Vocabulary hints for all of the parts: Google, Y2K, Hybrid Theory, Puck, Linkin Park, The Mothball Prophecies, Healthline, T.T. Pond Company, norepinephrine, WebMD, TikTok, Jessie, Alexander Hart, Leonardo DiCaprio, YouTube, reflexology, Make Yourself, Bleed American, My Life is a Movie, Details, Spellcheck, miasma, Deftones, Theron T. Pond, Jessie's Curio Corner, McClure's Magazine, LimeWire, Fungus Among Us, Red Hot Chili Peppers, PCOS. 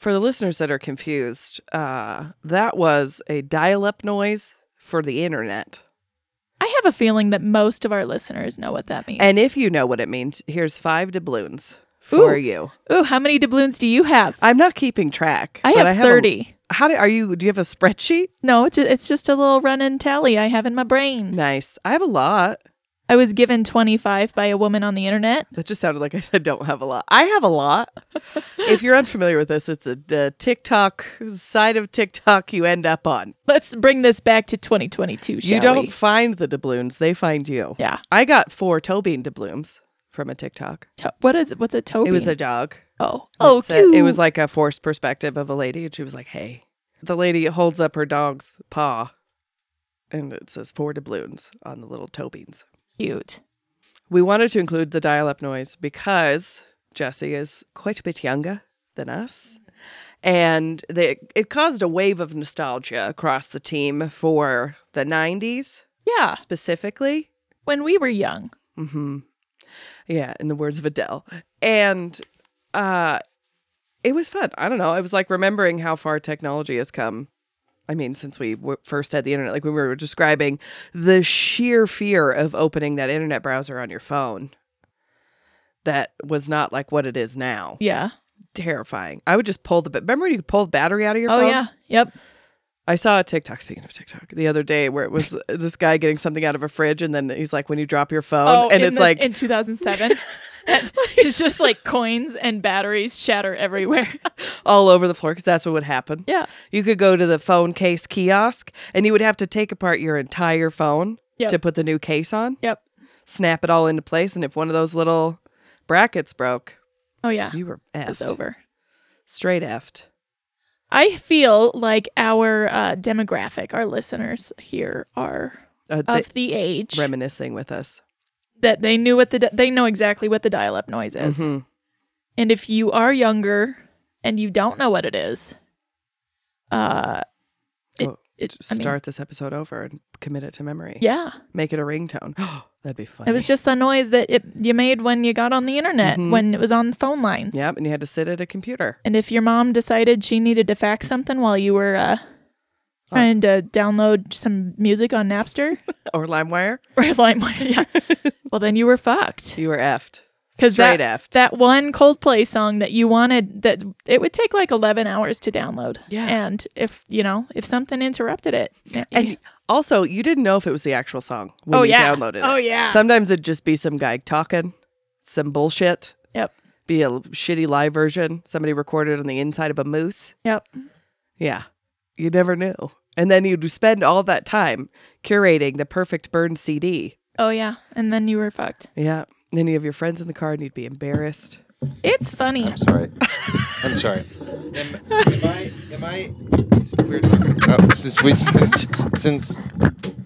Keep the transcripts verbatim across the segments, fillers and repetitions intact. For the listeners that are confused, uh, that was a dial-up noise for the internet. I have a feeling that most of our listeners know what that means. And if you know what it means, here's five doubloons for Ooh. you. Ooh, how many doubloons do you have? I'm not keeping track. I have I thirty. Have a, how do are you? Do you have a spreadsheet? No, it's a, it's just a little run-in tally I have in my brain. Nice. I have a lot. I was given twenty-five by a woman on the internet. That just sounded like I said don't have a lot. I have a lot. If you're unfamiliar with this, it's a, a TikTok side of TikTok you end up on. Let's bring this back to twenty twenty-two, shall we? You don't we? find the doubloons. They find you. Yeah. I got four toe bean doubloons from a TikTok. To- what is it? What's a toe bean? It was a dog. Oh. Oh, it's cute. A, it was like a forced perspective of a lady, and she was like, hey. The lady holds up her dog's paw, and it says four doubloons on the little toe beans. Cute. We wanted to include the dial-up noise because Jesse is quite a bit younger than us, and they, it caused a wave of nostalgia across the team for the nineties. Yeah, specifically when we were young. Mm-hmm. Yeah, in the words of Adele, and uh, it was fun. I don't know. It was like remembering how far technology has come. I mean, since we w- first had the internet, like we were describing the sheer fear of opening that internet browser on your phone that was not like what it is now. Yeah. Terrifying. I would just pull the... Ba- Remember when you could pull the battery out of your oh, phone? Oh, yeah. Yep. I saw a TikTok, speaking of TikTok, the other day where it was this guy getting something out of a fridge and then he's like, when you drop your phone... Oh, and it's the, like... In two thousand seven. It's just like coins and batteries shatter everywhere. All over the floor, because that's what would happen. Yeah. You could go to the phone case kiosk, and you would have to take apart your entire phone yep. to put the new case on. Yep. Snap it all into place, and if one of those little brackets broke... Oh, yeah. You were effed. It's over. Straight effed. I feel like our uh, demographic, our listeners here, are uh, of the age... Reminiscing with us. That they knew what the di- they know exactly what the dial-up noise is, mm-hmm. and if you are younger and you don't know what it is, uh, it, well, it, start I mean, this episode over and commit it to memory. Yeah, make it a ringtone. That'd be funny. It was just the noise that it you made when you got on the internet, mm-hmm. when it was on phone lines. Yep, and you had to sit at a computer. And if your mom decided she needed to fax something while you were uh, trying oh. to download some music on Napster. Or LimeWire. Or LimeWire, yeah. Well, then you were fucked. You were effed. Straight that, effed. That one Coldplay song that you wanted, that it would take like eleven hours to download. Yeah. And if, you know, if something interrupted it. And you, also, you didn't know if it was the actual song when oh, you yeah. downloaded it. Oh, yeah. Sometimes it'd just be some guy talking, some bullshit. Yep. Be a shitty live version. Somebody recorded on the inside of a moose. Yep. Yeah. You never knew. And then you'd spend all that time curating the perfect burned C D. Oh, yeah. And then you were fucked. Yeah. Then you have your friends in the car and you'd be embarrassed. It's funny. I'm sorry. I'm sorry. Am, am I... Am I it's weird talking about... Oh, since, we, since, since,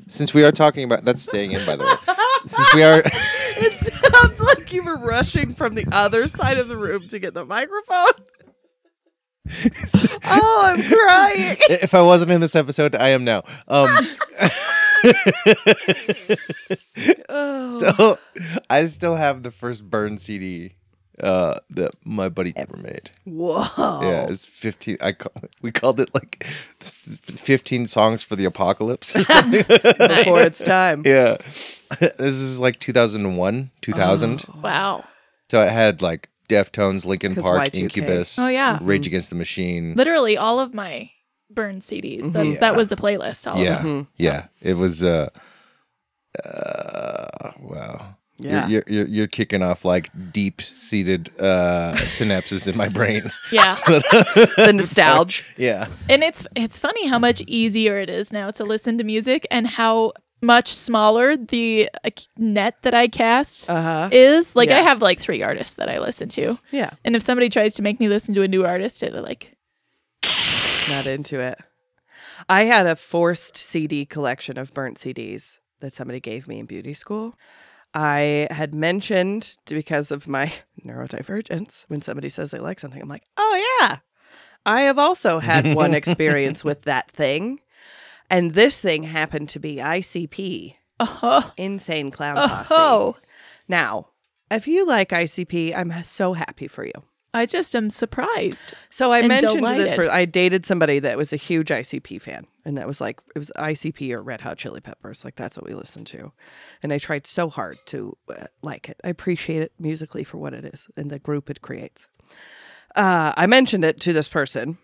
since we are talking about... That's staying in, by the way. Since we are... It sounds like you were rushing from the other side of the room to get the microphone. Oh, I'm crying. If I wasn't in this episode, I am now. Um, oh. So I still have the first burn C D uh, that my buddy ever made. Whoa! Yeah, it's fifteen. I call, we called it like fifteen songs for the apocalypse or something before its time. Yeah, this is like two thousand one, two thousand. Oh, wow! So I had like Deftones, Linkin Park, Y two K. Incubus, oh, yeah. Rage Against the Machine. Literally all of my burned C Ds. That's, yeah. That was the playlist. All yeah. Of them. Yeah. Yeah. It was, uh, uh, wow. Yeah. You're, you're, you're kicking off like deep-seated uh, synapses in my brain. Yeah. The nostalgia. Yeah. And it's it's funny how much easier it is now to listen to music and how much smaller the net that I cast uh-huh. is. Like, yeah. I have like three artists that I listen to. Yeah. And if somebody tries to make me listen to a new artist, they're like... Not into it. I had a forced C D collection of burnt C Ds that somebody gave me in beauty school. I had mentioned, because of my neurodivergence, when somebody says they like something, I'm like, oh, yeah, I have also had one experience with that thing. And this thing happened to be I C P, uh-huh. Insane Clown Posse. Uh-huh. Now, if you like I C P, I'm so happy for you. I just am surprised. So I mentioned delighted. to this person, I dated somebody that was a huge I C P fan. And that was like, it was I C P or Red Hot Chili Peppers. Like, that's what we listened to. And I tried so hard to uh, like it. I appreciate it musically for what it is and the group it creates. Uh, I mentioned it to this person.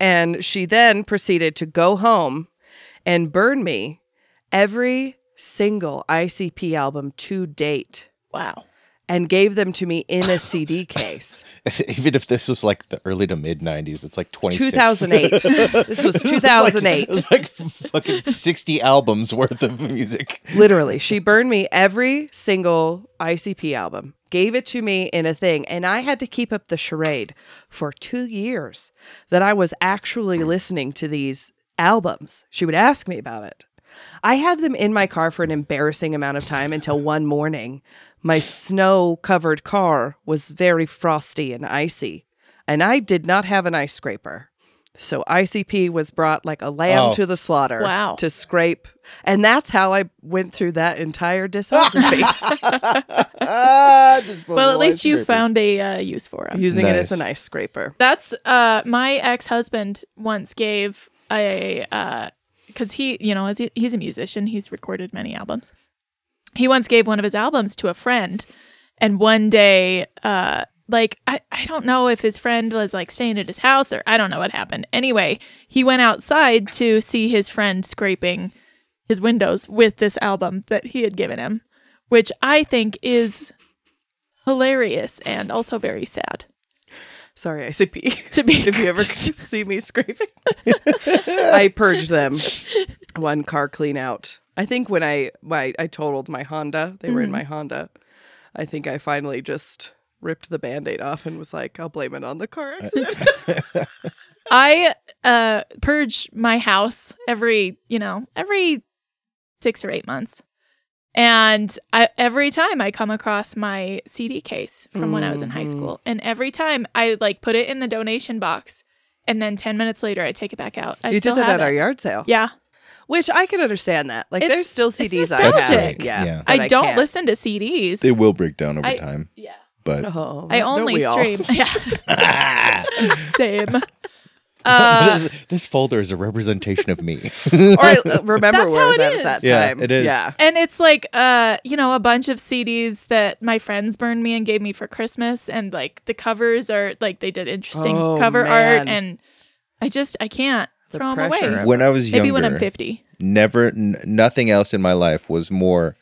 And she then proceeded to go home and burn me every single I C P album to date. Wow. And gave them to me in a C D case. Even if this was like the early to mid nineties, it's like twenty-six. two thousand eight. This was two thousand eight. It was like, it was like fucking sixty albums worth of music. Literally. She burned me every single I C P album, gave it to me in a thing. And I had to keep up the charade for two years that I was actually listening to these albums. She would ask me about it. I had them in my car for an embarrassing amount of time until one morning, my snow-covered car was very frosty and icy, and I did not have an ice scraper. So I C P was brought like a lamb oh. to the slaughter wow. to scrape. And that's how I went through that entire discography. Well, at least you scrapers. found a uh, use for them. Using nice. it as an ice scraper. That's uh, my ex-husband once gave a... Uh, Because he, you know, as he, he's a musician, he's recorded many albums. He once gave one of his albums to a friend. And one day, uh, like, I, I don't know if his friend was like staying at his house or I don't know what happened. Anyway, he went outside to see his friend scraping his windows with this album that he had given him, which I think is hilarious and also very sad. Sorry, I C P. To be if you ever see me scraping, I purged them. One car clean out. I think when I my I totaled my Honda, they mm-hmm. were in my Honda. I think I finally just ripped the Band-Aid off and was like, I'll blame it on the car accident. I uh, purge my house every you know every six or eight months, and I, every time I come across my C D case from mm-hmm. when I was in high school, and every time I like put it in the donation box, and then ten minutes later I take it back out. I you still did that have at it. Our yard sale, yeah. Which I can understand that. Like, it's, there's still C Ds I have. Yeah, yeah. I don't I listen to C Ds. They will break down over I, time. Yeah, but oh, I only stream. Yeah. Same. Uh, this, this folder is a representation of me. Or I remember where I was at that time. Yeah, it is. Yeah. And it's like, uh, you know, a bunch of C Ds that my friends burned me and gave me for Christmas. And like the covers are like, they did interesting oh, cover man. art. And I just, I can't the throw them away. When I was younger, maybe when I'm fifty. Never, n- nothing else in my life was more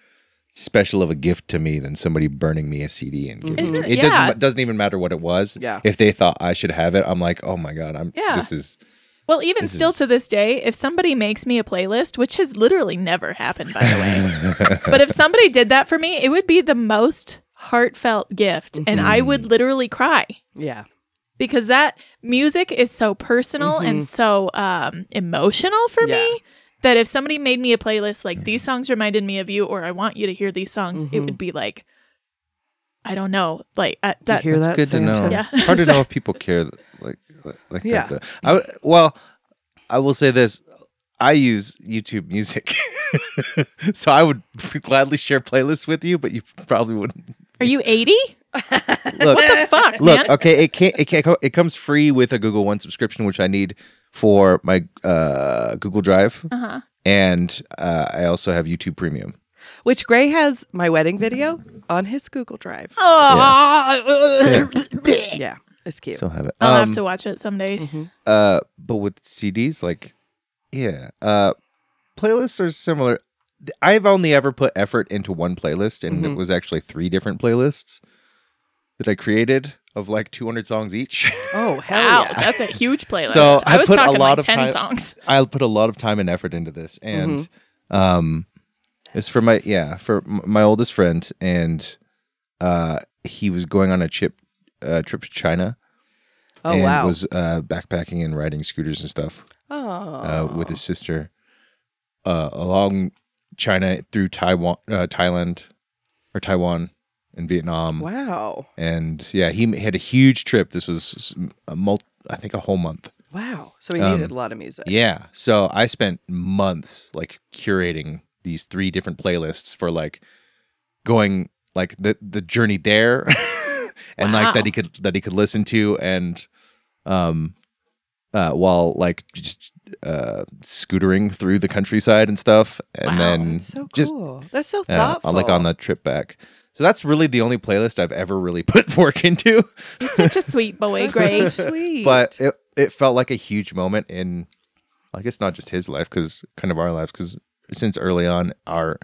special of a gift to me than somebody burning me a C D and giving it, it yeah. doesn't, doesn't even matter what it was. Yeah. If they thought I should have it, I'm like, oh my god, I'm yeah. this is well even still is... to this day, if somebody makes me a playlist, which has literally never happened by the way, but if somebody did that for me, it would be the most heartfelt gift, mm-hmm. and I would literally cry. Yeah. Because that music is so personal mm-hmm. and so um, emotional for yeah. me. That if somebody made me a playlist like these songs reminded me of you, or I want you to hear these songs, mm-hmm. it would be like, I don't know, like uh, that. You hear that? That's good Santa. To know. Yeah. Hard to know if people care like like yeah. that. I, well, I will say this: I use YouTube Music, so I would gladly share playlists with you, but you probably wouldn't. Are you eighty? Look, what the fuck? Look, man? Okay, it can't, it can't. It comes free with a Google One subscription, which I need for my uh, Google Drive, uh-huh. and uh, I also have YouTube Premium. Which Gray has my wedding video on his Google Drive. Oh, yeah, yeah, it's cute. Still have it. I'll um, have to watch it someday. Mm-hmm. Uh, but with C Ds, like, yeah, uh, playlists are similar. I've only ever put effort into one playlist, and mm-hmm. it was actually three different playlists that I created of like two hundred songs each. Oh, hell wow, yeah. That's a huge playlist. So I, I was put talking a lot like of ten time, songs. I put a lot of time and effort into this, and mm-hmm. um, it's for my yeah for my oldest friend, and uh, he was going on a chip uh, trip to China. Oh and wow! Was uh, backpacking and riding scooters and stuff. Oh, uh, with his sister uh, along China through Taiwan, uh, Thailand, or Taiwan and Vietnam. Wow! And yeah, he had a huge trip. This was a multi, I think a whole month. Wow! So he needed um, a lot of music. Yeah. So I spent months like curating these three different playlists for like going like the the journey there. And wow. like that he could that he could listen to and um uh while like just uh scootering through the countryside and stuff. And wow, then that's so just, cool. That's so thoughtful. Uh, like on the trip back. So that's really the only playlist I've ever really put work into. You're such a sweet boy, Greg. Sweet. But it it felt like a huge moment in I guess not just his life, because kind of our lives, because since early on our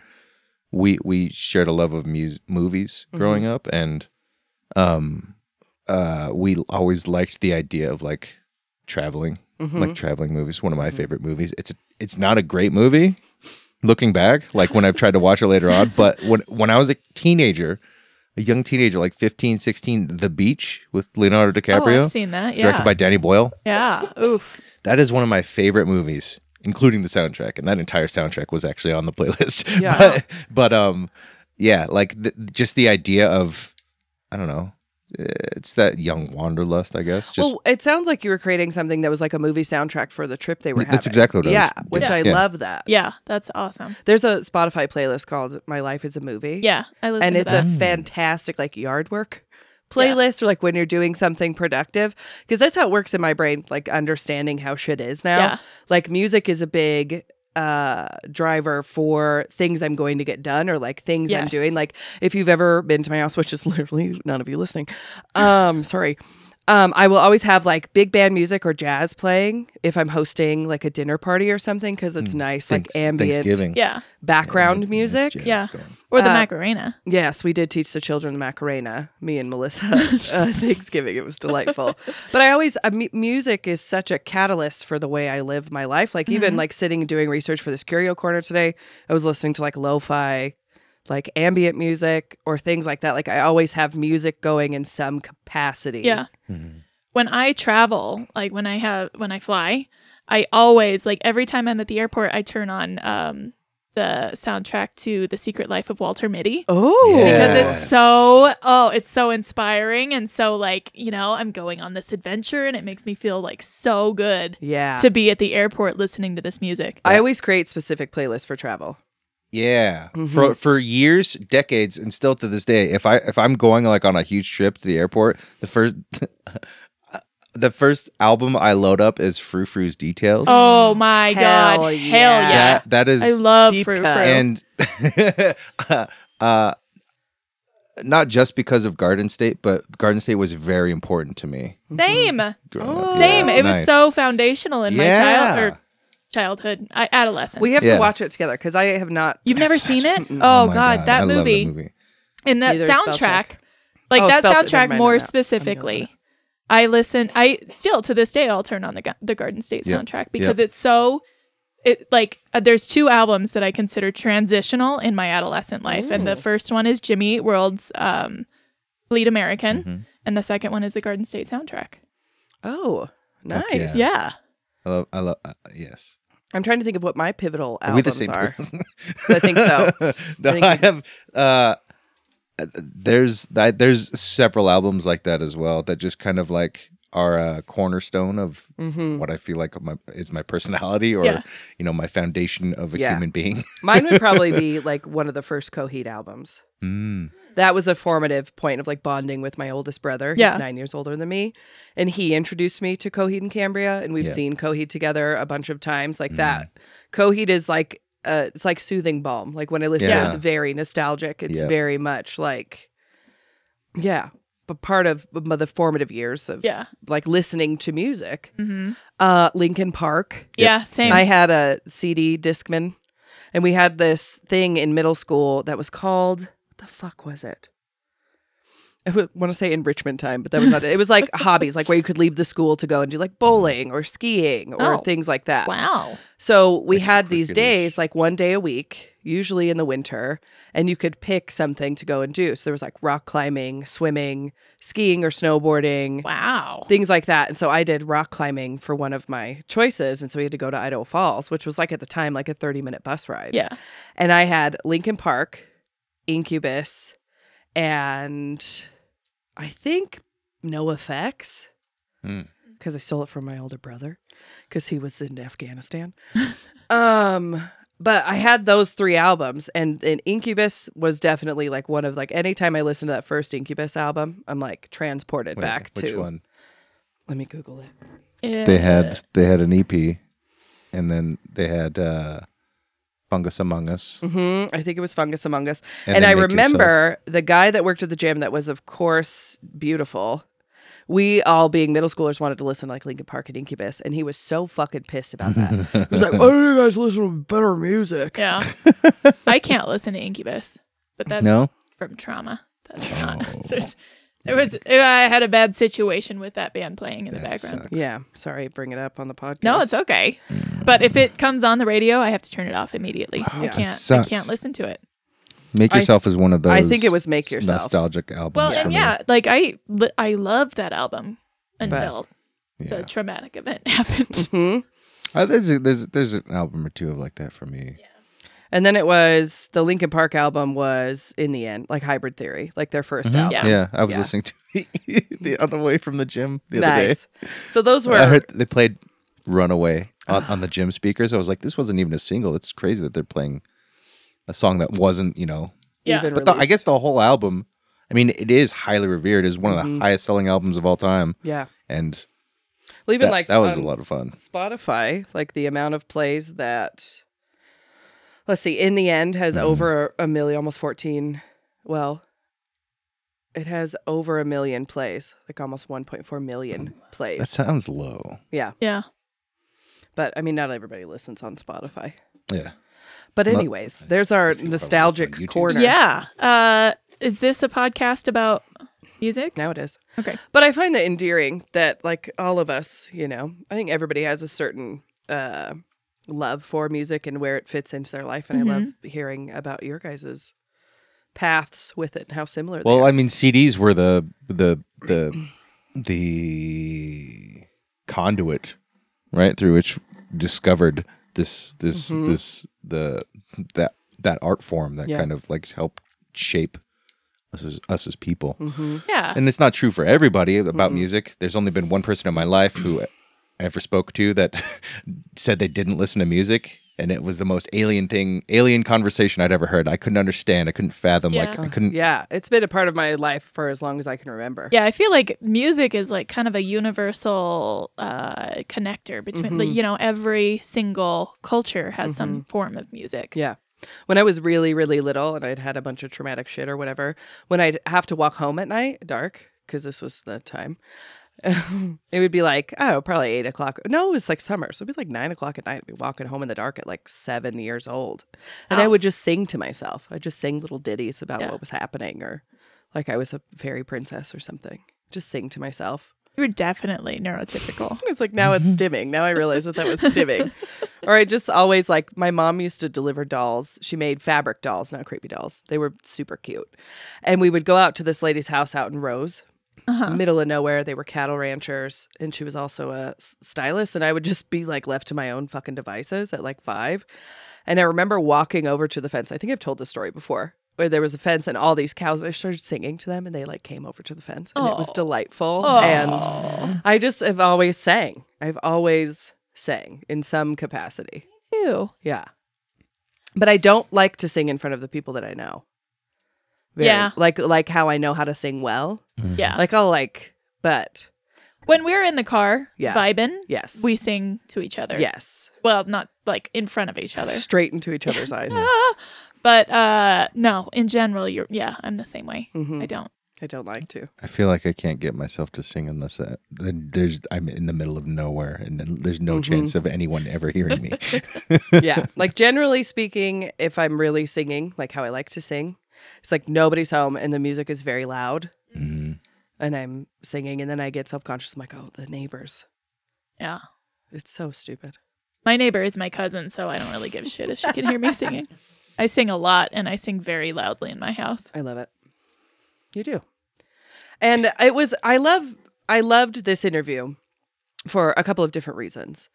we we shared a love of mu- movies growing mm-hmm. up, and Um, uh, we always liked the idea of like traveling, mm-hmm. like traveling movies. One of my mm-hmm. favorite movies. It's a, it's not a great movie, looking back. Like when I've tried to watch it later on, but when when I was a teenager, a young teenager, like fifteen, sixteen, The Beach with Leonardo DiCaprio. Oh, I've seen that. Yeah. Directed by Danny Boyle. Yeah. Oof. That is one of my favorite movies, including the soundtrack, and that entire soundtrack was actually on the playlist. Yeah. But, but um, yeah, like th- just the idea of. I don't know. It's that young wanderlust, I guess. Just well, it sounds like you were creating something that was like a movie soundtrack for the trip they were having. That's exactly what I yeah, was. Yeah, which yeah. I yeah. love that. Yeah, that's awesome. There's a Spotify playlist called My Life is a Movie. Yeah, I listen to that. And it's a fantastic like yard work playlist yeah. or like when you're doing something productive. Because that's how it works in my brain, like understanding how shit is now. Yeah. Like music is a big... Uh, driver for things I'm going to get done or like things yes. I'm doing. Like if you've ever been to my house, which is literally none of you listening, um, sorry. Um, I will always have like big band music or jazz playing if I'm hosting like a dinner party or something because it's mm, nice, thanks, like ambient yeah. background yeah, music. Yeah. Going. Or the uh, Macarena. Yes, we did teach the children the Macarena, me and Melissa, uh, Thanksgiving. It was delightful. But I always, uh, m- music is such a catalyst for the way I live my life. Like mm-hmm. even like sitting and doing research for this Curio Corner today, I was listening to like lo-fi, like ambient music or things like that. Like I always have music going in some capacity. Yeah. Mm-hmm. When I travel, like when I have, when I fly, I always, like every time I'm at the airport, I turn on, um, the soundtrack to The Secret Life of Walter Mitty. Oh, yes. Because it's so oh, it's so inspiring and so like, you know, I'm going on this adventure and it makes me feel like so good. Yeah. To be at the airport listening to this music. I yeah. always create specific playlists for travel. Yeah. Mm-hmm. For for years, decades, and still to this day, if I if I'm going like on a huge trip to the airport, the first The first album I load up is Frou Frou's Details. Oh my Hell god! Yeah. Hell yeah! That, that is, I love Frou Frou, and uh, uh, not just because of Garden State, but Garden State was very important to me. Same, oh. same. It nice. was so foundational in yeah. my childhood. Or childhood, I, adolescence. We have yeah. to watch it together because I have not. You've never such, seen it? Mm-mm. Oh, oh god, god, that I movie. Love that movie and that Neither soundtrack, like oh, that soundtrack it, more no, no, specifically. I listen, I still to this day, I'll turn on the the Garden State yep. soundtrack because yep. it's so, it like, uh, there's two albums that I consider transitional in my adolescent life. Ooh. And the first one is Jimmy Eat World's um, Bleed American. Mm-hmm. And the second one is the Garden State soundtrack. Oh, nice. Yeah. yeah. I love, I love, uh, yes. I'm trying to think of what my pivotal albums are. We the same are. I think so. No, I, think I have, uh, There's I, there's several albums like that as well that just kind of like are a cornerstone of mm-hmm. what I feel like my, is my personality or yeah. you know my foundation of a yeah. human being. Mine would probably be like one of the first Coheed albums. Mm. That was a formative point of like bonding with my oldest brother. He's yeah. nine years older than me. And he introduced me to Coheed and Cambria, and we've yeah. seen Coheed together a bunch of times like mm. that. Coheed is like Uh, it's like soothing balm. Like when I listen yeah. to it, it's very nostalgic. It's yep. very much like, yeah, but part of the formative years of yeah. like listening to music. Mm-hmm. Uh, Linkin Park. Yeah, same. I had a C D Discman. And we had this thing in middle school that was called, what the fuck was it? I want to say enrichment time, but that was not it. It was like hobbies, like where you could leave the school to go and do like bowling or skiing or oh, things like that. Wow. So we That's had these days, like one day a week, usually in the winter, and you could pick something to go and do. So there was like rock climbing, swimming, skiing or snowboarding. Wow. Things like that. And so I did rock climbing for one of my choices. And so we had to go to Idaho Falls, which was like at the time, like a thirty minute bus ride. Yeah. And I had Linkin Park, Incubus, and... I think No Effects, because mm. I stole it from my older brother, because he was in Afghanistan. um, but I had those three albums, and, and Incubus was definitely like one of like anytime I listen to that first Incubus album, I'm like transported Wait, back which to. Which one? Let me Google it. Yeah. They had they had an E P, and then they had uh, Fungus Among Us. Mm-hmm. I think it was Fungus Among Us. And, and I remember yourself. the guy that worked at the gym that was, of course, beautiful. We all being middle schoolers wanted to listen to like Linkin Park and Incubus. And he was so fucking pissed about that. He was like, why don't you guys listen to better music? Yeah. I can't listen to Incubus. But that's no? from trauma. That's oh. not. It was. I had a bad situation with that band playing in that the background. Sucks. Yeah, sorry, bring it up on the podcast. No, it's okay. But if it comes on the radio, I have to turn it off immediately. Oh, I can't. I can't listen to it. Make Yourself th- is one of those. I think it was Make Yourself nostalgic albums. Well, yeah. and yeah, like I, I loved that album until but, yeah. the traumatic event happened. Mm-hmm. uh, there's a, there's there's an album or two of like that for me. Yeah. And then it was the Linkin Park album was In the End, like Hybrid Theory, like their first mm-hmm. album. Yeah. yeah, I was yeah. listening to it the other way from the gym the nice. other day. So those were. I heard they played Runaway on, on the gym speakers. I was like, this wasn't even a single. It's crazy that they're playing a song that wasn't, you know. Yeah. But the, I guess the whole album, I mean, it is highly revered. It's one mm-hmm. of the highest selling albums of all time. Yeah. And well, even that, like that was a lot of fun. Spotify, like the amount of plays that. Let's see, In the End has mm. over a million, almost fourteen. Well, it has over a million plays, like almost one point four million plays. That sounds low. Yeah. Yeah. But, I mean, not everybody listens on Spotify. Yeah. But anyways, well, there's our nostalgic corner. Yeah. Uh, is this a podcast about music? Now it is. Okay. But I find that endearing that, like, all of us, you know, I think everybody has a certain... Uh, love for music and where it fits into their life, and mm-hmm. I love hearing about your guys's paths with it and how similar well they are. I mean, C Ds were the the the the conduit right through which discovered this this mm-hmm. this the that that art form that yeah. kind of like helped shape us as us as people. Mm-hmm. Yeah, and it's not true for everybody about mm-hmm. music. There's only been one person in my life who I ever spoke to that said they didn't listen to music, and it was the most alien thing, alien conversation I'd ever heard. I couldn't understand. I couldn't fathom. Yeah. Like I couldn't. Yeah, it's been a part of my life for as long as I can remember. Yeah, I feel like music is like kind of a universal uh, connector between, mm-hmm. like, you know, every single culture has mm-hmm. some form of music. Yeah. When I was really, really little, and I'd had a bunch of traumatic shit or whatever, when I'd have to walk home at night, dark, because this was the time. It would be like, oh, probably eight o'clock. No, it was like summer. So it'd be like nine o'clock at night. I'd be walking home in the dark at like seven years old. And oh. I would just sing to myself. I'd just sing little ditties about yeah. what was happening, or like I was a fairy princess or something. Just sing to myself. You were definitely neurotypical. It's like, now it's stimming. Now I realize that that was stimming. Or I just always like, my mom used to deliver dolls. She made fabric dolls, not creepy dolls. They were super cute. And we would go out to this lady's house out in Rose. Uh-huh. Middle of nowhere. They were cattle ranchers, and she was also a stylist, and I would just be like left to my own fucking devices at like five. And I remember walking over to the fence. I think I've told this story before, where there was a fence and all these cows, and I started singing to them, and they like came over to the fence, and oh. it was delightful. Oh. And I just have always sang. I've always sang in some capacity. Me too. Yeah. But I don't like to sing in front of the people that I know. Very, yeah. Like like how I know how to sing well. Mm. Yeah. Like I'll like, but. When we're in the car yeah. vibing, yes. we sing to each other. Yes. Well, not like in front of each other. Straight into each other's eyes. Ah, but uh, no, in general, you're yeah, I'm the same way. Mm-hmm. I don't. I don't like to. I feel like I can't get myself to sing unless I, there's I'm in the middle of nowhere and there's no mm-hmm. chance of anyone ever hearing me. Yeah. Like generally speaking, if I'm really singing, like how I like to sing, it's like nobody's home and the music is very loud mm-hmm. and I'm singing and then I get self-conscious. I'm like, oh, the neighbors. Yeah. It's so stupid. My neighbor is my cousin, so I don't really give a shit if she can hear me singing. I sing a lot and I sing very loudly in my house. I love it. You do. And it was, I love, I loved this interview for a couple of different reasons.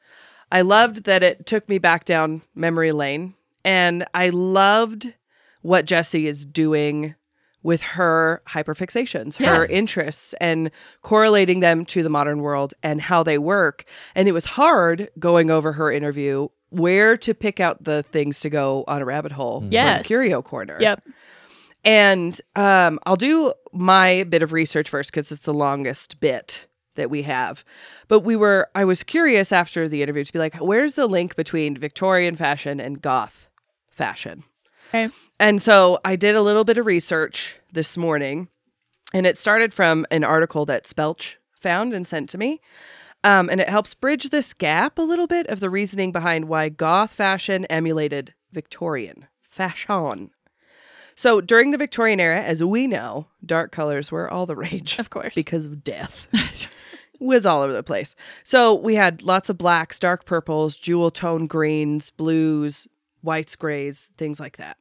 I loved that it took me back down memory lane, and I loved what Jessie is doing with her hyperfixations, her yes. interests, and correlating them to the modern world and how they work. And it was hard going over her interview, where to pick out the things to go on a rabbit hole. Yes. Curio Corner. Yep. And um, I'll do my bit of research first because it's the longest bit that we have. But we were, I was curious after the interview to be like, where's the link between Victorian fashion and goth fashion? Okay. And so I did a little bit of research this morning, and it started from an article that Spellch found and sent to me. Um, and it helps bridge this gap a little bit of the reasoning behind why goth fashion emulated Victorian fashion. So during the Victorian era, as we know, dark colors were all the rage. Of course. Because of death. Was all over the place. So we had lots of blacks, dark purples, jewel tone greens, blues, whites, grays, things like that.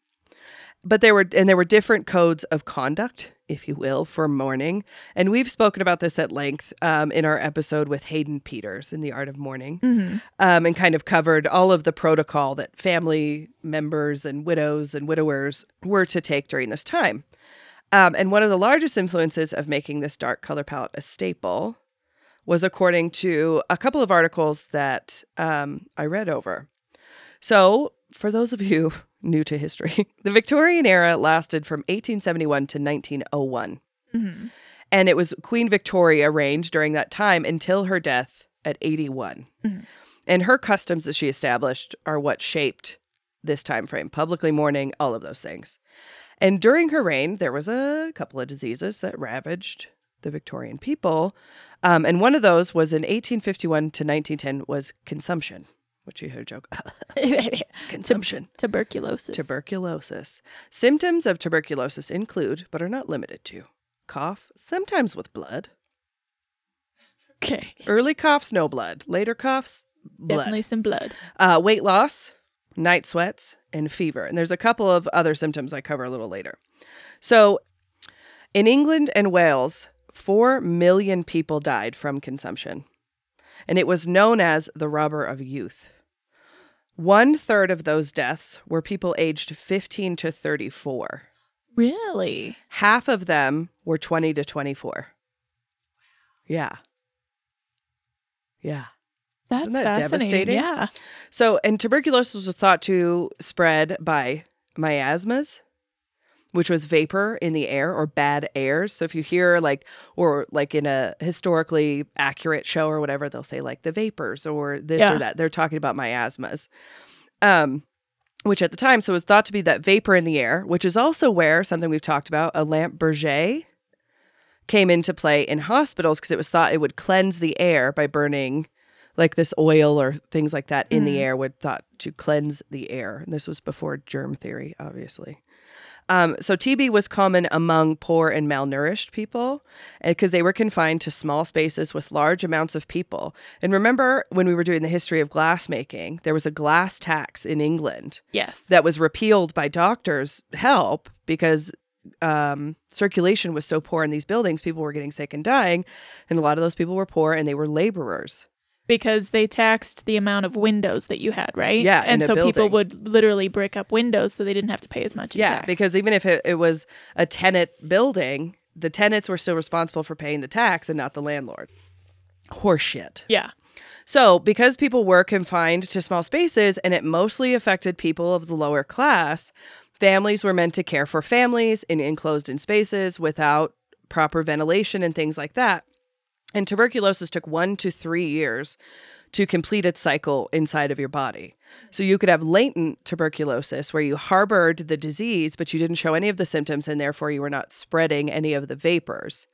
But there were, and there were different codes of conduct, if you will, for mourning. And we've spoken about this at length um, in our episode with Hayden Peters in The Art of Mourning, mm-hmm. um, and kind of covered all of the protocol that family members and widows and widowers were to take during this time. Um, and one of the largest influences of making this dark color palette a staple was according to a couple of articles that um, I read over. So for those of you new to history, the Victorian era lasted from eighteen seventy-one to nineteen oh one. Mm-hmm. And it was Queen Victoria reigned during that time until her death at eighty-one. Mm-hmm. And her customs that she established are what shaped this time frame, publicly mourning, all of those things. And during her reign, there was a couple of diseases that ravaged the Victorian people. Um, and one of those was in eighteen fifty-one to nineteen ten was consumption. Which you heard a joke. Consumption. T- tuberculosis. Tuberculosis. Symptoms of tuberculosis include, but are not limited to, cough, sometimes with blood. Okay. Early coughs, no blood. Later coughs, blood. Definitely some blood. Uh, weight loss, night sweats, and fever. And there's a couple of other symptoms I cover a little later. So in England and Wales, four million people died from consumption. And it was known as the robber of youth. One third of those deaths were people aged fifteen to thirty-four. Really? Half of them were twenty to twenty-four. Wow. Yeah. Yeah. That's Isn't that devastating? Yeah. So, and tuberculosis was thought to spread by miasmas, which was vapor in the air or bad airs. So if you hear like, or like in a historically accurate show or whatever, they'll say like the vapors or this yeah. or that. They're talking about miasmas, um, which at the time, so it was thought to be that vapor in the air, which is also where something we've talked about, a lamp berger came into play in hospitals because it was thought it would cleanse the air by burning like this oil or things like that mm. in the air would thought to cleanse the air. And this was before germ theory, obviously. Um, so T B was common among poor and malnourished people because they were confined to small spaces with large amounts of people. And remember when we were doing the history of glassmaking, there was a glass tax in England. Yes. That was repealed by doctors' help because um, circulation was so poor in these buildings. People were getting sick and dying. And a lot of those people were poor and they were laborers. Because they taxed the amount of windows that you had, right? Yeah. And so people would literally brick up windows so they didn't have to pay as much in yeah, tax. Yeah, because even if it, it was a tenant building, the tenants were still responsible for paying the tax and not the landlord. Horseshit. Yeah. So because people were confined to small spaces and it mostly affected people of the lower class, families were meant to care for families in enclosed in spaces without proper ventilation and things like that. And tuberculosis took one to three years to complete its cycle inside of your body. So you could have latent tuberculosis where you harbored the disease, but you didn't show any of the symptoms and therefore you were not spreading any of the vapors.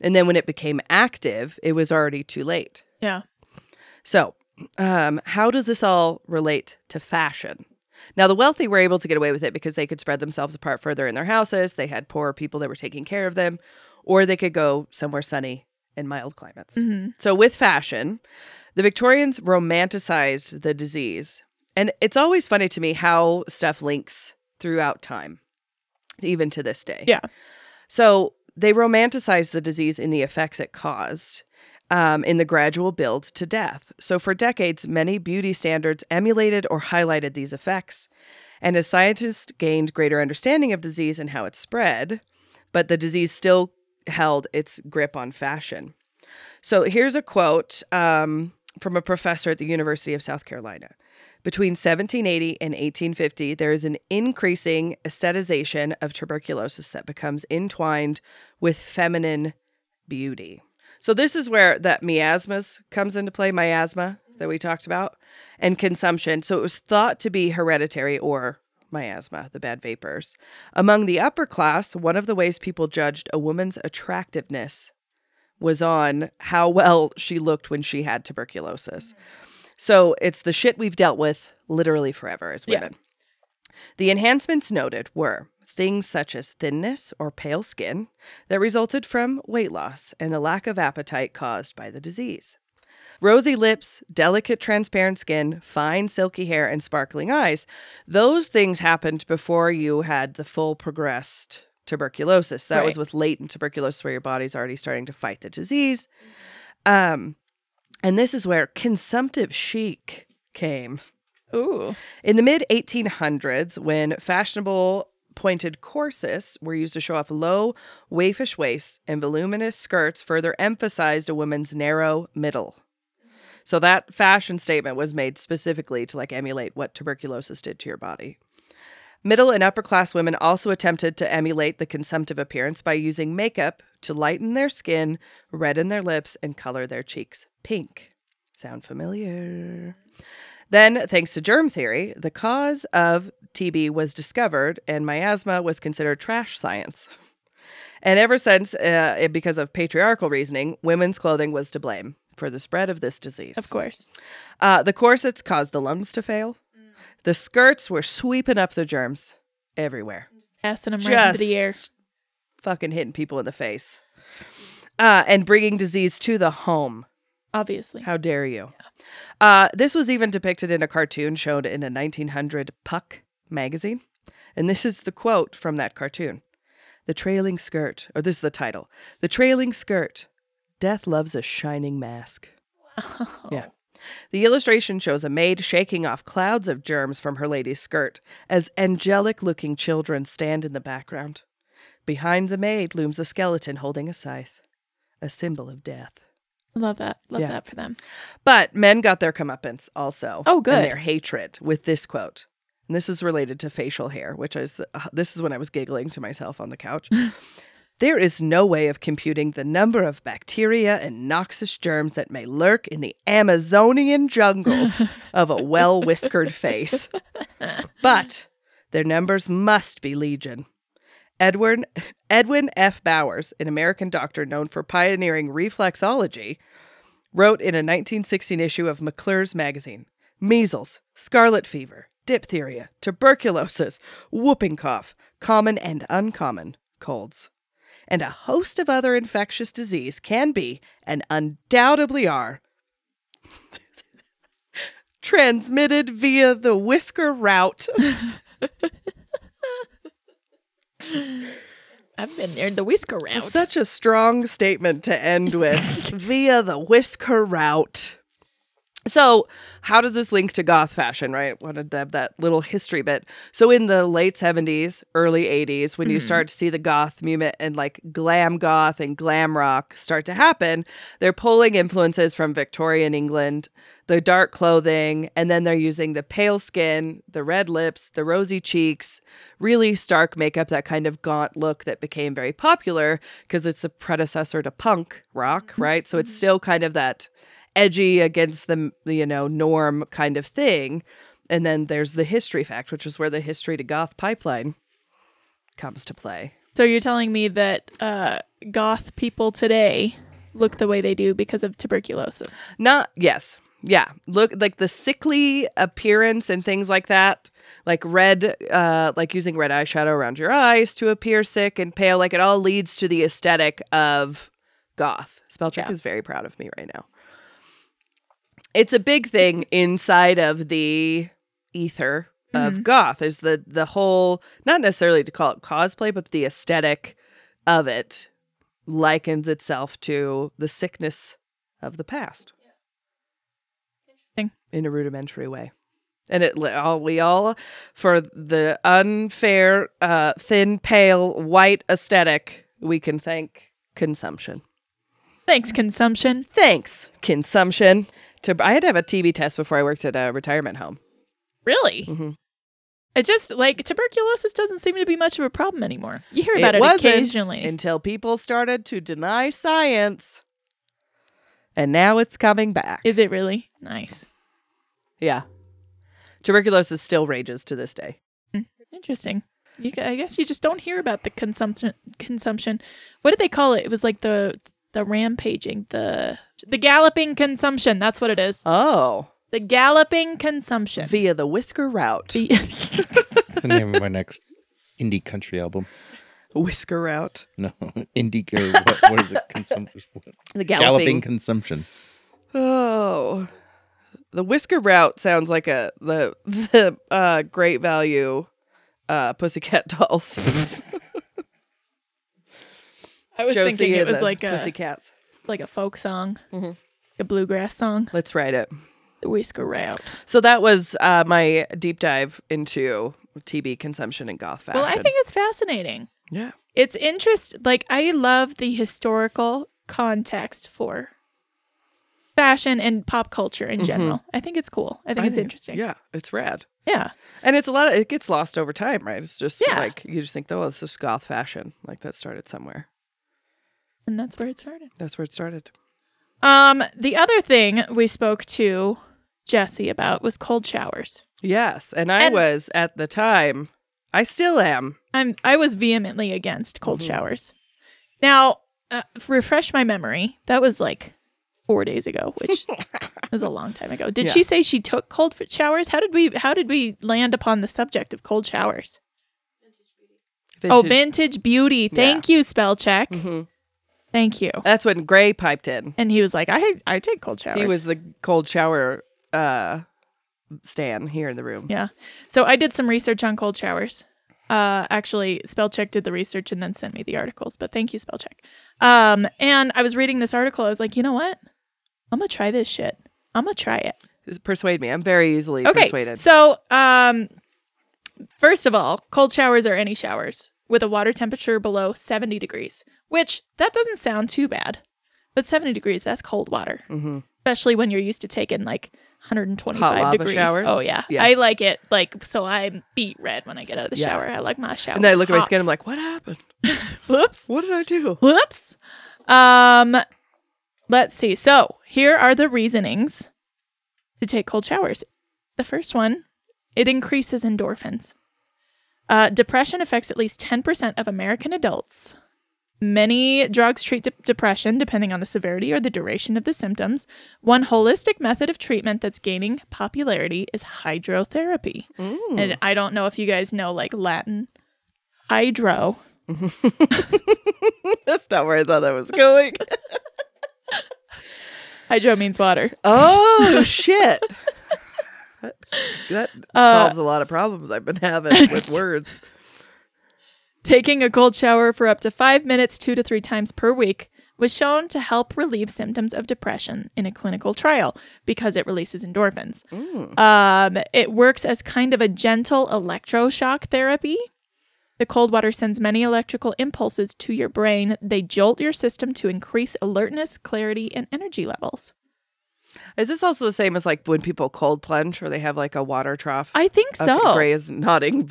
And then when it became active, it was already too late. Yeah. So um, how does this all relate to fashion? Now, the wealthy were able to get away with it because they could spread themselves apart further in their houses. They had poor people that were taking care of them, or they could go somewhere sunny in mild climates. Mm-hmm. So with fashion, the Victorians romanticized the disease. And it's always funny to me how stuff links throughout time, even to this day. Yeah. So they romanticized the disease in the effects it caused. Um, in the gradual build to death. So for decades, many beauty standards emulated or highlighted these effects. And as scientists gained greater understanding of disease and how it spread, but the disease still held its grip on fashion. So here's a quote um, from a professor at the University of South Carolina. Between seventeen eighty and eighteen fifty, there is an increasing aestheticization of tuberculosis that becomes entwined with feminine beauty. So this is where that miasmas comes into play, miasma that we talked about, and consumption. So it was thought to be hereditary, or miasma, the bad vapors. Among the upper class, one of the ways people judged a woman's attractiveness was on how well she looked when she had tuberculosis. So it's the shit we've dealt with literally forever as women. Yeah. The enhancements noted were things such as thinness or pale skin that resulted from weight loss and the lack of appetite caused by the disease. Rosy lips, delicate transparent skin, fine silky hair, and sparkling eyes. Those things happened before you had the full progressed tuberculosis. That right. was with latent tuberculosis where your body's already starting to fight the disease. Um, and this is where consumptive chic came. Ooh. In the mid eighteen hundreds, when fashionable pointed corsets were used to show off low, waifish waists, and voluminous skirts further emphasized a woman's narrow middle. So that fashion statement was made specifically to like emulate what tuberculosis did to your body. Middle and upper class women also attempted to emulate the consumptive appearance by using makeup to lighten their skin, redden their lips, and color their cheeks pink. Sound familiar? Then, thanks to germ theory, the cause of T B was discovered and miasma was considered trash science. And ever since, uh, because of patriarchal reasoning, women's clothing was to blame for the spread of this disease. Of course. Uh, the corsets caused the lungs to fail. Mm. The skirts were sweeping up the germs everywhere. Passing them right into the air. Fucking hitting people in the face. Uh, and bringing disease to the home. Obviously. How dare you? Uh, this was even depicted in a cartoon shown in a nineteen hundred Puck magazine. And this is the quote from that cartoon. The trailing skirt, or this is the title. The trailing skirt. Death loves a shining mask. Wow. Yeah. The illustration shows a maid shaking off clouds of germs from her lady's skirt as angelic-looking children stand in the background. Behind the maid looms a skeleton holding a scythe, a symbol of death. Love that. Love yeah. that for them. But men got their comeuppance also. Oh, good. And their hatred with this quote. And this is related to facial hair, which is, uh, this is when I was giggling to myself on the couch. There is no way of computing the number of bacteria and noxious germs that may lurk in the Amazonian jungles of a well-whiskered face. But their numbers must be legion. Edwin, Edwin F. Bowers, an American doctor known for pioneering reflexology, wrote in a nineteen sixteen issue of McClure's Magazine, measles, scarlet fever, diphtheria, tuberculosis, whooping cough, common and uncommon colds, and a host of other infectious disease can be, and undoubtedly are, transmitted via the whisker route. I've been there, the whisker route. Such a strong statement to end with. Via the whisker route. So how does this link to goth fashion, right? Wanted to have that little history bit. So in the late seventies, early eighties, when mm-hmm. you start to see the goth movement and like glam goth and glam rock start to happen, they're pulling influences from Victorian England, the dark clothing, and then they're using the pale skin, the red lips, the rosy cheeks, really stark makeup, that kind of gaunt look that became very popular because it's a predecessor to punk rock, right? So it's still kind of that edgy against the, you know, norm kind of thing. And then there's the history fact, which is where the history to goth pipeline comes to play. So you're telling me that uh, goth people today look the way they do because of tuberculosis? Not, yes. Yeah. Look, like the sickly appearance and things like that, like red, uh, like using red eyeshadow around your eyes to appear sick and pale, like it all leads to the aesthetic of goth. Spellcheck yeah. is very proud of me right now. It's a big thing inside of the ether of mm-hmm. goth is the, the whole, not necessarily to call it cosplay, but the aesthetic of it likens itself to the sickness of the past. Interesting. In a rudimentary way. And it all, we all, for the unfair, uh, thin, pale, white aesthetic, we can thank consumption. Thanks, consumption. Thanks, consumption. To I had to have a T B test before I worked at a retirement home. Really? Mm-hmm. It's just like tuberculosis doesn't seem to be much of a problem anymore. You hear about it, it occasionally until people started to deny science, and now it's coming back. Is it really? Nice. Yeah, tuberculosis still rages to this day. Interesting. You, I guess you just don't hear about the consumption. Consumption. What did they call it? It was like the. The rampaging, the the galloping consumption. That's what it is. Oh. The galloping consumption. Via the whisker route. Be- That's the name of my next indie country album. Whisker route? No. Indie, what, what is it? Consumption. The galloping. Galloping consumption. Oh. The whisker route sounds like a the, the uh, Great Value uh, Pussycat Dolls. I was Josie thinking it was like a Pussycats. Like a folk song, mm-hmm. a bluegrass song. Let's write it. The whisker route. So that was uh, my deep dive into T B consumption and goth fashion. Well, I think it's fascinating. Yeah. It's interesting. Like, I love the historical context for fashion and pop culture in mm-hmm. general. I think it's cool. I think I it's think interesting. It's, yeah. It's rad. Yeah. And it's a lot of, it gets lost over time, right? It's just yeah. like, you just think, oh, this is goth fashion. Like, that started somewhere. And that's where it started. That's where it started. Um, the other thing we spoke to Jesse about was cold showers. Yes, and I and was at the time. I still am. I'm. I was vehemently against cold mm-hmm. showers. Now, uh, refresh my memory. That was like four days ago, which was a long time ago. Did yeah. she say she took cold showers? How did we? How did we land upon the subject of cold showers? Vintage. Oh, vintage beauty. Thank yeah. you, Spellcheck. Mm-hmm. Thank you. That's when Gray piped in. And he was like, I I take cold showers. He was the cold shower uh, stan here in the room. Yeah. So I did some research on cold showers. Uh, actually, Spellcheck did the research and then sent me the articles. But thank you, Spellcheck. Um, and I was reading this article. I was like, you know what? I'm going to try this shit. I'm going to try it. Just persuade me. I'm very easily okay, persuaded. So um, first of all, cold showers are any showers with a water temperature below seventy degrees. Which, that doesn't sound too bad. But seventy degrees, that's cold water. Mm-hmm. Especially when you're used to taking like one hundred twenty-five degrees. Showers. Oh, yeah. yeah. I like it. Like, so I'm beet red when I get out of the yeah. shower. I like my shower. And then I look hot. At my skin, I'm like, what happened? Whoops. What did I do? Whoops. Um, let's see. So, here are the reasonings to take cold showers. The first one, it increases endorphins. Uh, depression affects at least ten percent of American adults. Many drugs treat de- depression depending on the severity or the duration of the symptoms. One holistic method of treatment that's gaining popularity is hydrotherapy. Ooh. And I don't know if you guys know like Latin hydro. That's not where I thought that was going. Hydro means water. Oh, shit. That, that uh, solves a lot of problems I've been having with words. Taking a cold shower for up to five minutes, two to three times per week, was shown to help relieve symptoms of depression in a clinical trial because it releases endorphins. Mm. Um, it works as kind of a gentle electroshock therapy. The cold water sends many electrical impulses to your brain. They jolt your system to increase alertness, clarity, and energy levels. Is this also the same as like when people cold plunge or they have like a water trough? I think so. Okay, Gray is nodding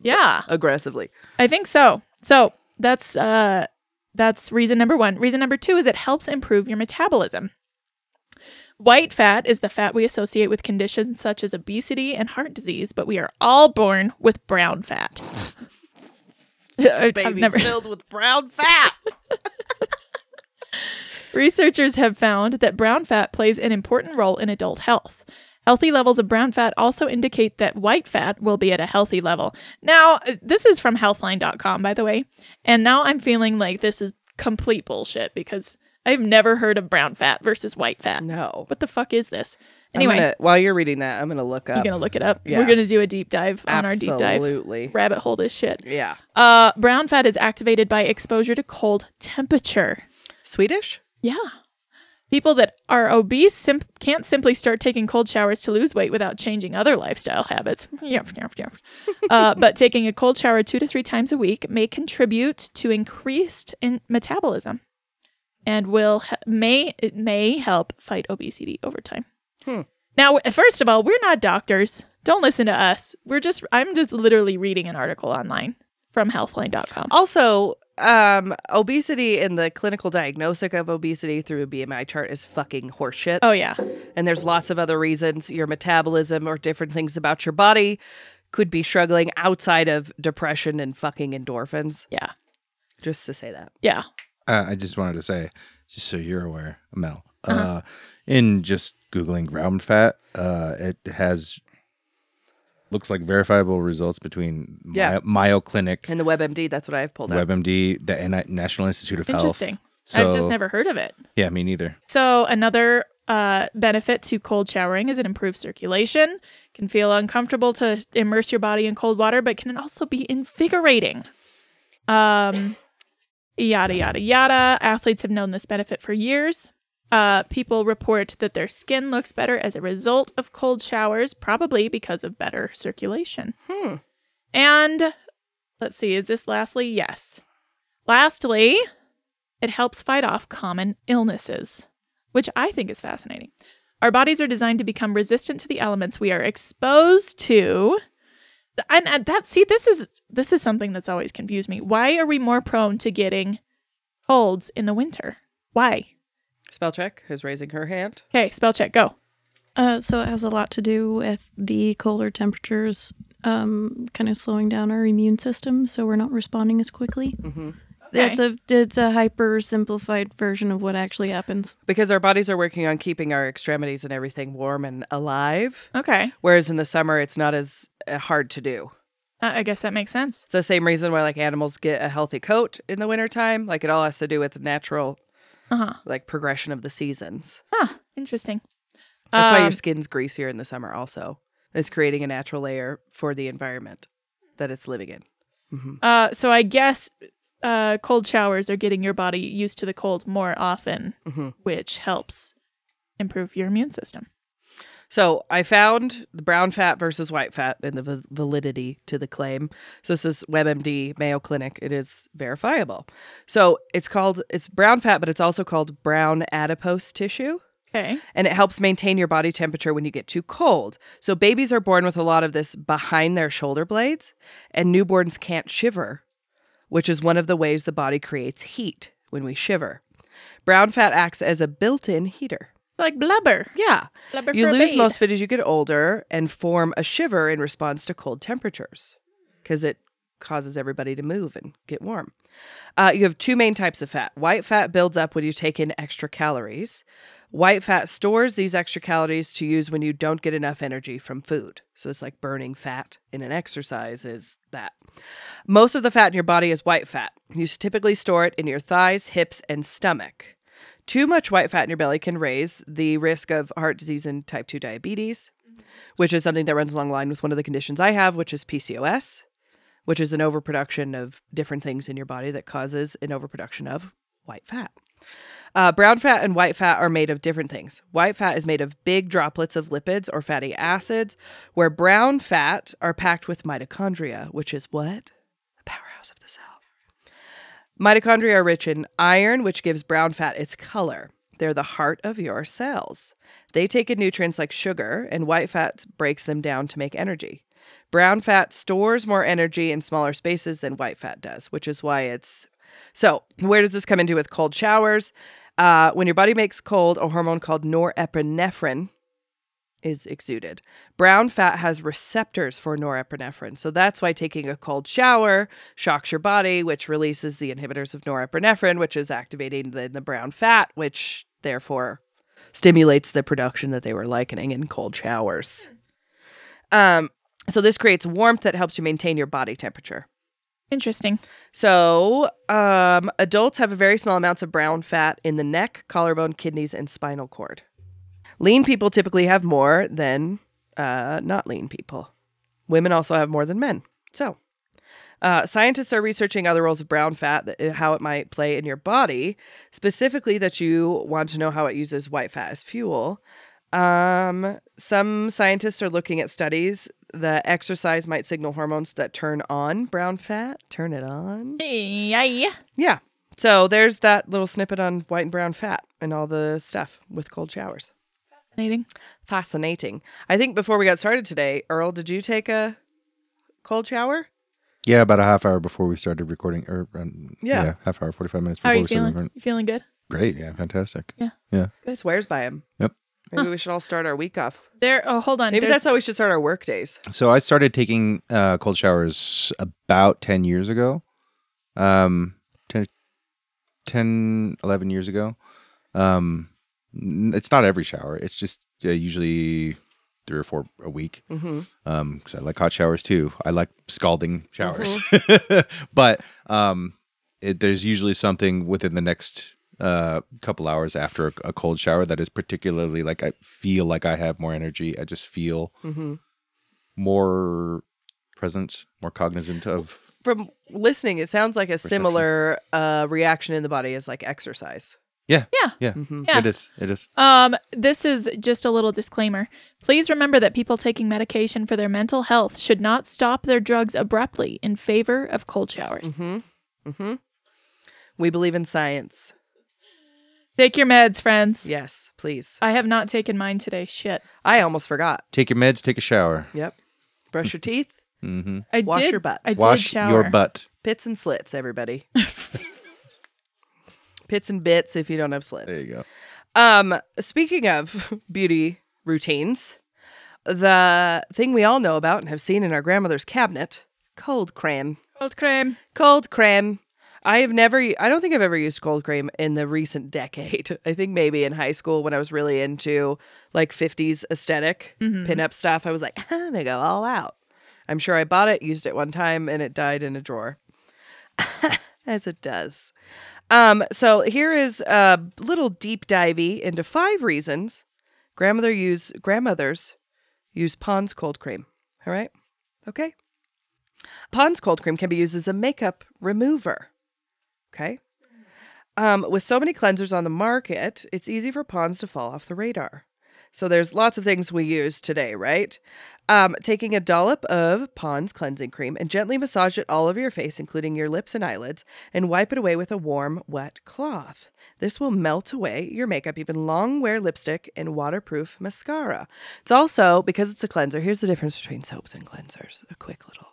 yeah. aggressively. I think so. So that's uh, that's reason number one. Reason number two is it helps improve your metabolism. White fat is the fat we associate with conditions such as obesity and heart disease, but we are all born with brown fat. Baby's never... filled with brown fat. Researchers have found that brown fat plays an important role in adult health. Healthy levels of brown fat also indicate that white fat will be at a healthy level. Now, this is from healthline dot com, by the way. And now I'm feeling like this is complete bullshit because I've never heard of brown fat versus white fat. No. What the fuck is this? Anyway. Gonna, while you're reading that, I'm going to look up. You're going to look it up? Yeah. We're going to do a deep dive on Absolutely. our deep dive. Absolutely. Rabbit hole this shit. Yeah. Uh, brown fat is activated by exposure to cold temperature. Swedish? Yeah. People that are obese sim- can't simply start taking cold showers to lose weight without changing other lifestyle habits. uh, but taking a cold shower two to three times a week may contribute to increased in metabolism and will may it may help fight obesity over time. Hmm. Now, first of all, we're not doctors. Don't listen to us. We're just I'm just literally reading an article online from healthline dot com. Also, um, obesity and the clinical diagnosis of obesity through a B M I chart is fucking horseshit. Oh, yeah. And there's lots of other reasons. Your metabolism or different things about your body could be struggling outside of depression and fucking endorphins. Yeah. Just to say that. Yeah. Uh, I just wanted to say, just so you're aware, Mel, uh-huh. uh, in just Googling brown fat, uh, it has, looks like verifiable results between yeah. My- Mayo Clinic. And the WebMD, that's what I've pulled WebMD, up. WebMD, the N- National Institute of Health. Interesting. So, I've just never heard of it. Yeah, me neither. So another uh, benefit to cold showering is it improves circulation, can feel uncomfortable to immerse your body in cold water, but can also be invigorating. Um... Yada, yada, yada. Athletes have known this benefit for years. Uh, people report that their skin looks better as a result of cold showers, probably because of better circulation. Hmm. And let's see, is this lastly? Yes. Lastly, it helps fight off common illnesses, which I think is fascinating. Our bodies are designed to become resistant to the elements we are exposed to. And, and that, see, this is this is something that's always confused me. Why are we more prone to getting colds in the winter? Why? Spellcheck is raising her hand. Okay, Spellcheck, go. Uh, so it has a lot to do with the colder temperatures um, kind of slowing down our immune system, so we're not responding as quickly. Mm-hmm. Okay. It's a, it's a hyper-simplified version of what actually happens. Because our bodies are working on keeping our extremities and everything warm and alive. Okay. Whereas in the summer, it's not as hard to do. Uh, I guess that makes sense. It's the same reason why, like, animals get a healthy coat in the wintertime. Like, it all has to do with natural, uh-huh. like, progression of the seasons. Huh. Interesting. That's um, why your skin's greasier in the summer also. It's creating a natural layer for the environment that it's living in. Mm-hmm. Uh, so I guess... Uh, cold showers are getting your body used to the cold more often, mm-hmm. which helps improve your immune system. So I found the brown fat versus white fat and the v- validity to the claim. So this is WebMD, Mayo Clinic. It is verifiable. So it's called, it's brown fat, but it's also called brown adipose tissue. Okay. And it helps maintain your body temperature when you get too cold. So babies are born with a lot of this behind their shoulder blades, and newborns can't shiver, which is one of the ways the body creates heat when we shiver. Brown fat acts as a built-in heater. Like blubber. Yeah. Blubber you lose babe. most of it as you get older and form a shiver in response to cold temperatures because it causes everybody to move and get warm. Uh, you have two main types of fat. White fat builds up when you take in extra calories. White fat stores these extra calories to use when you don't get enough energy from food. So it's like burning fat in an exercise is that. Most of the fat in your body is white fat. You typically store it in your thighs, hips, and stomach. Too much white fat in your belly can raise the risk of heart disease and type two diabetes, which is something that runs along the line with one of the conditions I have, which is P C O S. Which is an overproduction of different things in your body that causes an overproduction of white fat. Uh, brown fat and white fat are made of different things. White fat is made of big droplets of lipids or fatty acids, where brown fat are packed with mitochondria, which is what? The powerhouse of the cell. Mitochondria are rich in iron, which gives brown fat its color. They're the heart of your cells. They take in nutrients like sugar, and white fat breaks them down to make energy. Brown fat stores more energy in smaller spaces than white fat does, which is why it's... So where does this come into with cold showers? Uh, when your body makes cold, a hormone called norepinephrine is exuded. Brown fat has receptors for norepinephrine. So that's why taking a cold shower shocks your body, which releases the inhibitors of norepinephrine, which is activating the, the brown fat, which therefore stimulates the production that they were likening in cold showers. Um, so this creates warmth that helps you maintain your body temperature. Interesting. So um, adults have very small amounts of brown fat in the neck, collarbone, kidneys, and spinal cord. Lean people typically have more than uh, not lean people. Women also have more than men. So uh, scientists are researching other roles of brown fat, that, how it might play in your body, specifically that you want to know how it uses white fat as fuel. Um, some scientists are looking at studies that exercise might signal hormones that turn on brown fat. Turn it on. Yeah. Yeah. So there's that little snippet on white and brown fat and all the stuff with cold showers. Fascinating. Fascinating. I think before we got started today, Earl, did you take a cold shower? Yeah, about a half hour before we started recording. Or um, yeah. yeah, half hour, forty-five minutes. Before How are you we feeling? Started. You feeling good? Great. Yeah, fantastic. Yeah. Yeah. Good. Swears by him. Yep. Maybe huh. we should all start our week off. There. Oh, hold on. Maybe There's... that's how we should start our work days. So I started taking uh, cold showers about ten years ago, um, ten, ten, eleven years ago. Um. It's not every shower. It's just uh, usually three or four a week. Mm-hmm. Um, because I like hot showers too. I like scalding showers. Mm-hmm. But um, it, there's usually something within the next uh couple hours after a, a cold shower that is particularly like I feel like I have more energy. I just feel mm-hmm. more present, more cognizant of. From listening, it sounds like a perception. Similar uh reaction in the body is like exercise. Yeah. Yeah. Yeah. Mm-hmm. yeah. It is. It is. Um, this is just a little disclaimer. Please remember that people taking medication for their mental health should not stop their drugs abruptly in favor of cold showers. Mm-hmm. Mm-hmm. We believe in science. Take your meds, friends. Yes, please. I have not taken mine today. Shit. I almost forgot. Take your meds. Take a shower. Yep. Brush your teeth. Mm-hmm. I Wash did, your butt. I Wash did shower. your butt. Pits and slits, everybody. Pits and bits if you don't have slits. There you go. Um, speaking of beauty routines, the thing we all know about and have seen in our grandmother's cabinet, cold cream. Cold cream. Cold cream. I have never, I don't think I've ever used cold cream in the recent decade. I think maybe in high school when I was really into like fifties aesthetic mm-hmm. pinup stuff, I was like, I'm gonna go all out. I'm sure I bought it, used it one time, and it died in a drawer. As it does. Um, so here is a little deep divey into five reasons grandmother use grandmothers use Pond's cold cream. All right? Okay. Pond's cold cream can be used as a makeup remover. Okay? Um, with so many cleansers on the market, it's easy for Pond's to fall off the radar. So there's lots of things we use today, right? Um, taking a dollop of Pond's cleansing cream and gently massage it all over your face, including your lips and eyelids, and wipe it away with a warm, wet cloth. This will melt away your makeup, even long-wear lipstick and waterproof mascara. It's also, because it's a cleanser, here's the difference between soaps and cleansers. A quick little.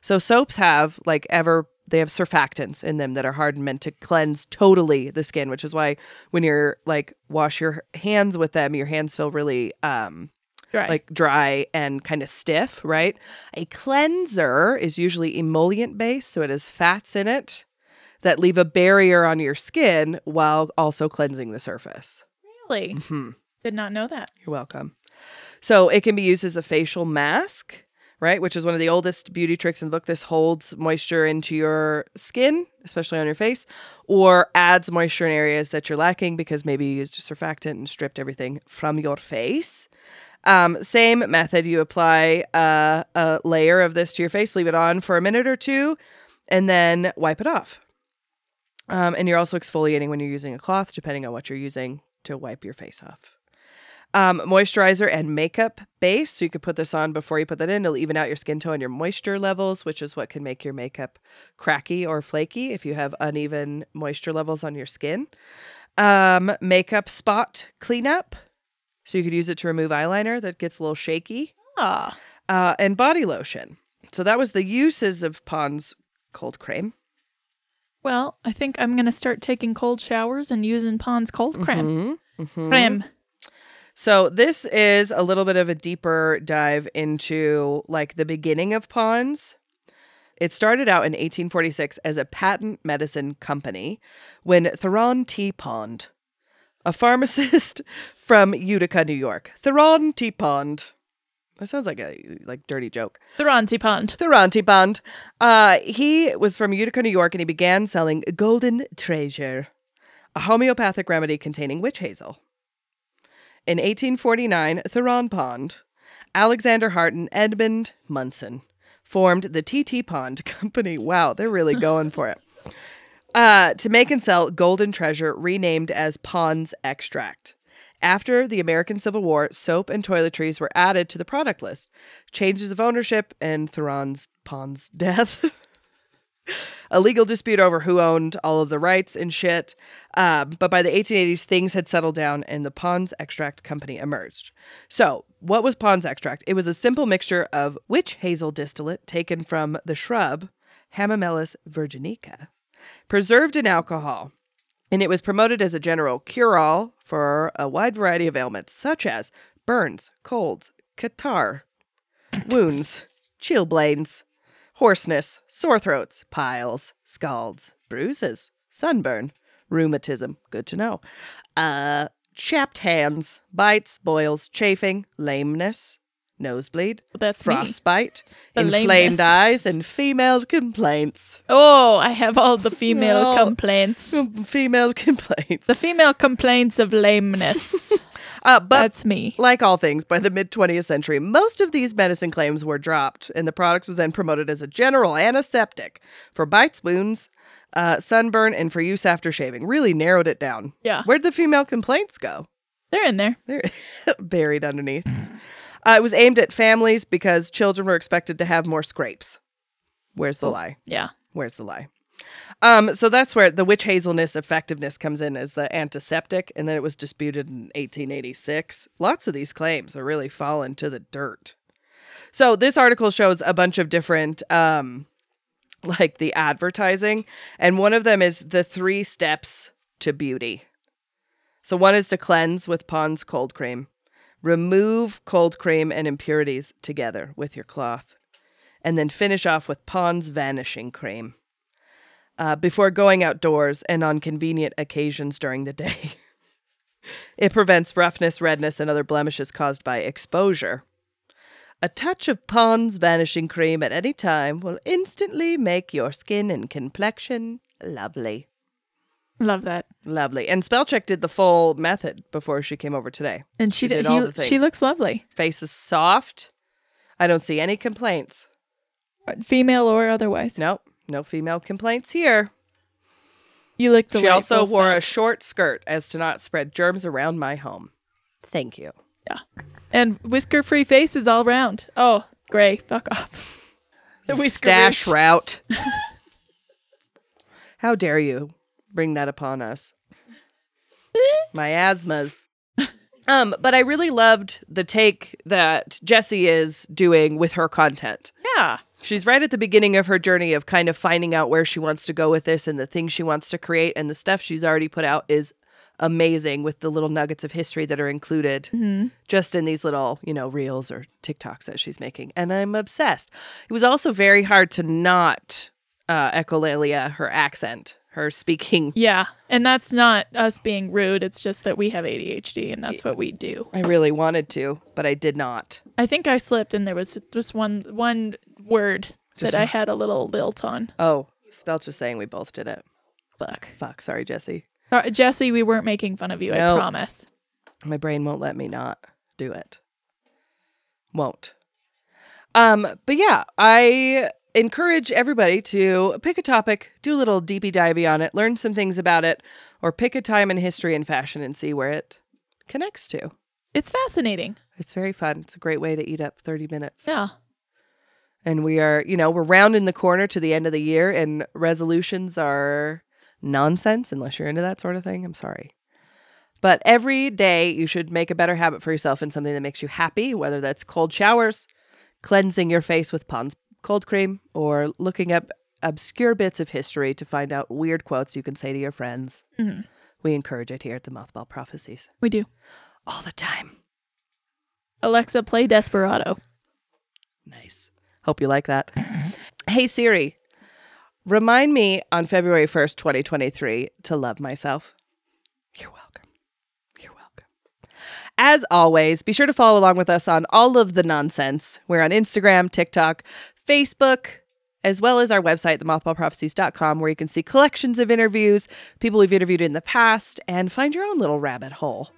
So soaps have, like ever, they have surfactants in them that are hard and meant to cleanse totally the skin, which is why when you're like wash your hands with them, your hands feel really um, dry. like dry and kind of stiff, right? A cleanser is usually emollient based, so it has fats in it that leave a barrier on your skin while also cleansing the surface. Really? Mm-hmm. Did not know that. You're welcome. So it can be used as a facial mask. Right, which is one of the oldest beauty tricks in the book. This holds moisture into your skin, especially on your face, or adds moisture in areas that you're lacking because maybe you used a surfactant and stripped everything from your face. Um, same method. You apply uh, a layer of this to your face, leave it on for a minute or two, and then wipe it off. Um, and you're also exfoliating when you're using a cloth, depending on what you're using to wipe your face off. Um, moisturizer and makeup base. So you could put this on before you put that in. It'll even out your skin tone and your moisture levels, which is what can make your makeup cracky or flaky if you have uneven moisture levels on your skin. Um, makeup spot cleanup. So you could use it to remove eyeliner that gets a little shaky. Ah. Uh, and body lotion. So that was the uses of Pond's cold cream. Well, I think I'm going to start taking cold showers and using Pond's cold cream. Mm-hmm. Mm-hmm. Cream. So this is a little bit of a deeper dive into like the beginning of Pond's. It started out in eighteen forty-six as a patent medicine company when Theron T. Pond, a pharmacist from Utica, New York. Theron T. Pond. That sounds like a like dirty joke. Theron T. Pond. Theron T. Pond. Uh, he was from Utica, New York, and he began selling Golden Treasure, a homeopathic remedy containing witch hazel. In eighteen forty-nine, Theron Pond, Alexander Hart, and Edmund Munson formed the T T Pond Company. Wow, they're really going for it. Uh, to make and sell Golden Treasure, renamed as Pond's Extract. After the American Civil War, soap and toiletries were added to the product list. Changes of ownership and Theron's Pond's death. A legal dispute over who owned all of the rights and shit. Um, but by the eighteen eighties, things had settled down and the Pond's Extract Company emerged. So what was Pond's Extract? It was a simple mixture of witch hazel distillate taken from the shrub Hamamelis virginica, preserved in alcohol. And it was promoted as a general cure-all for a wide variety of ailments, such as burns, colds, catarrh, wounds, chilblains, hoarseness, sore throats, piles, scalds, bruises, sunburn, rheumatism, good to know, uh, chapped hands, bites, boils, chafing, lameness, nosebleed, That's frostbite, inflamed lameness. Eyes, and female complaints. Oh, I have all the female oh, complaints. Female complaints. The female complaints of lameness. uh, but That's me. Like all things, by the mid-twentieth century, most of these medicine claims were dropped, and the product was then promoted as a general antiseptic for bites, wounds, uh, sunburn, and for use after shaving. Really narrowed it down. Yeah. Where'd the female complaints go? They're in there. They're buried underneath. Uh, it was aimed at families because children were expected to have more scrapes. Where's the lie? Yeah. Where's the lie? Um, so that's where the witch hazelness effectiveness comes in as the antiseptic, and then it was disputed in eighteen eighty-six. Lots of these claims are really falling to the dirt. So this article shows a bunch of different, um, like the advertising, and one of them is the three steps to beauty. So one is to cleanse with Pond's cold cream. Remove cold cream and impurities together with your cloth. And then finish off with Pond's Vanishing Cream. Uh, before going outdoors and on convenient occasions during the day. It prevents roughness, redness, and other blemishes caused by exposure. A touch of Pond's Vanishing Cream at any time will instantly make your skin and complexion lovely. Love that. Lovely. And Spellcheck did the full method before she came over today. And she, she did, did all he, the things. She looks lovely. Face is soft. I don't see any complaints. Female or otherwise. Nope. No female complaints here. You look delightful. She also wore back. a short skirt as to not spread germs around my home. Thank you. Yeah. And whisker-free faces all round. Oh, Gray, fuck off. The whisker Stash route. How dare you bring that upon us. Miasmas. Um, but I really loved the take that Jessie is doing with her content. Yeah. She's right at the beginning of her journey of kind of finding out where she wants to go with this and the things she wants to create, and the stuff she's already put out is amazing with the little nuggets of history that are included mm-hmm. just in these little, you know, reels or TikToks that she's making. And I'm obsessed. It was also very hard to not uh, echolalia her accent. Her speaking. Yeah. And that's not us being rude. It's just that we have A D H D and that's what we do. I really wanted to, but I did not. I think I slipped and there was just one one word just that one. I had a little lilt on. Oh, Spelch was saying we both did it. Fuck. Fuck. Sorry, Jessie. Sorry, Jessie, we weren't making fun of you. Nope. I promise. My brain won't let me not do it. Won't. Um. But yeah, I... encourage everybody to pick a topic, do a little deepy divey on it, learn some things about it, or pick a time in history and fashion and see where it connects to. It's fascinating. It's very fun. It's a great way to eat up thirty minutes. Yeah. And we are, you know, we're rounding the corner to the end of the year, and resolutions are nonsense unless you're into that sort of thing. I'm sorry. But every day you should make a better habit for yourself in something that makes you happy, whether that's cold showers, cleansing your face with Pond's cold cream, or looking up obscure bits of history to find out weird quotes you can say to your friends. Mm-hmm. We encourage it here at the Mothball Prophecies. We do. All the time. Alexa, play Desperado. Nice. Hope you like that. Hey, Siri, remind me on February first, twenty twenty-three to love myself. You're welcome. You're welcome. As always, be sure to follow along with us on all of the nonsense. We're on Instagram, TikTok, Facebook, as well as our website, the mothball prophecies dot com, where you can see collections of interviews, people we've interviewed in the past, and find your own little rabbit hole.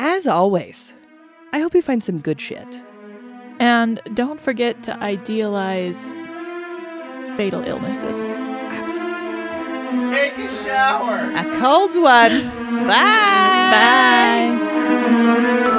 As always, I hope you find some good shit. And don't forget to idealize fatal illnesses. Absolutely. Take a shower. A cold one. Bye. Bye.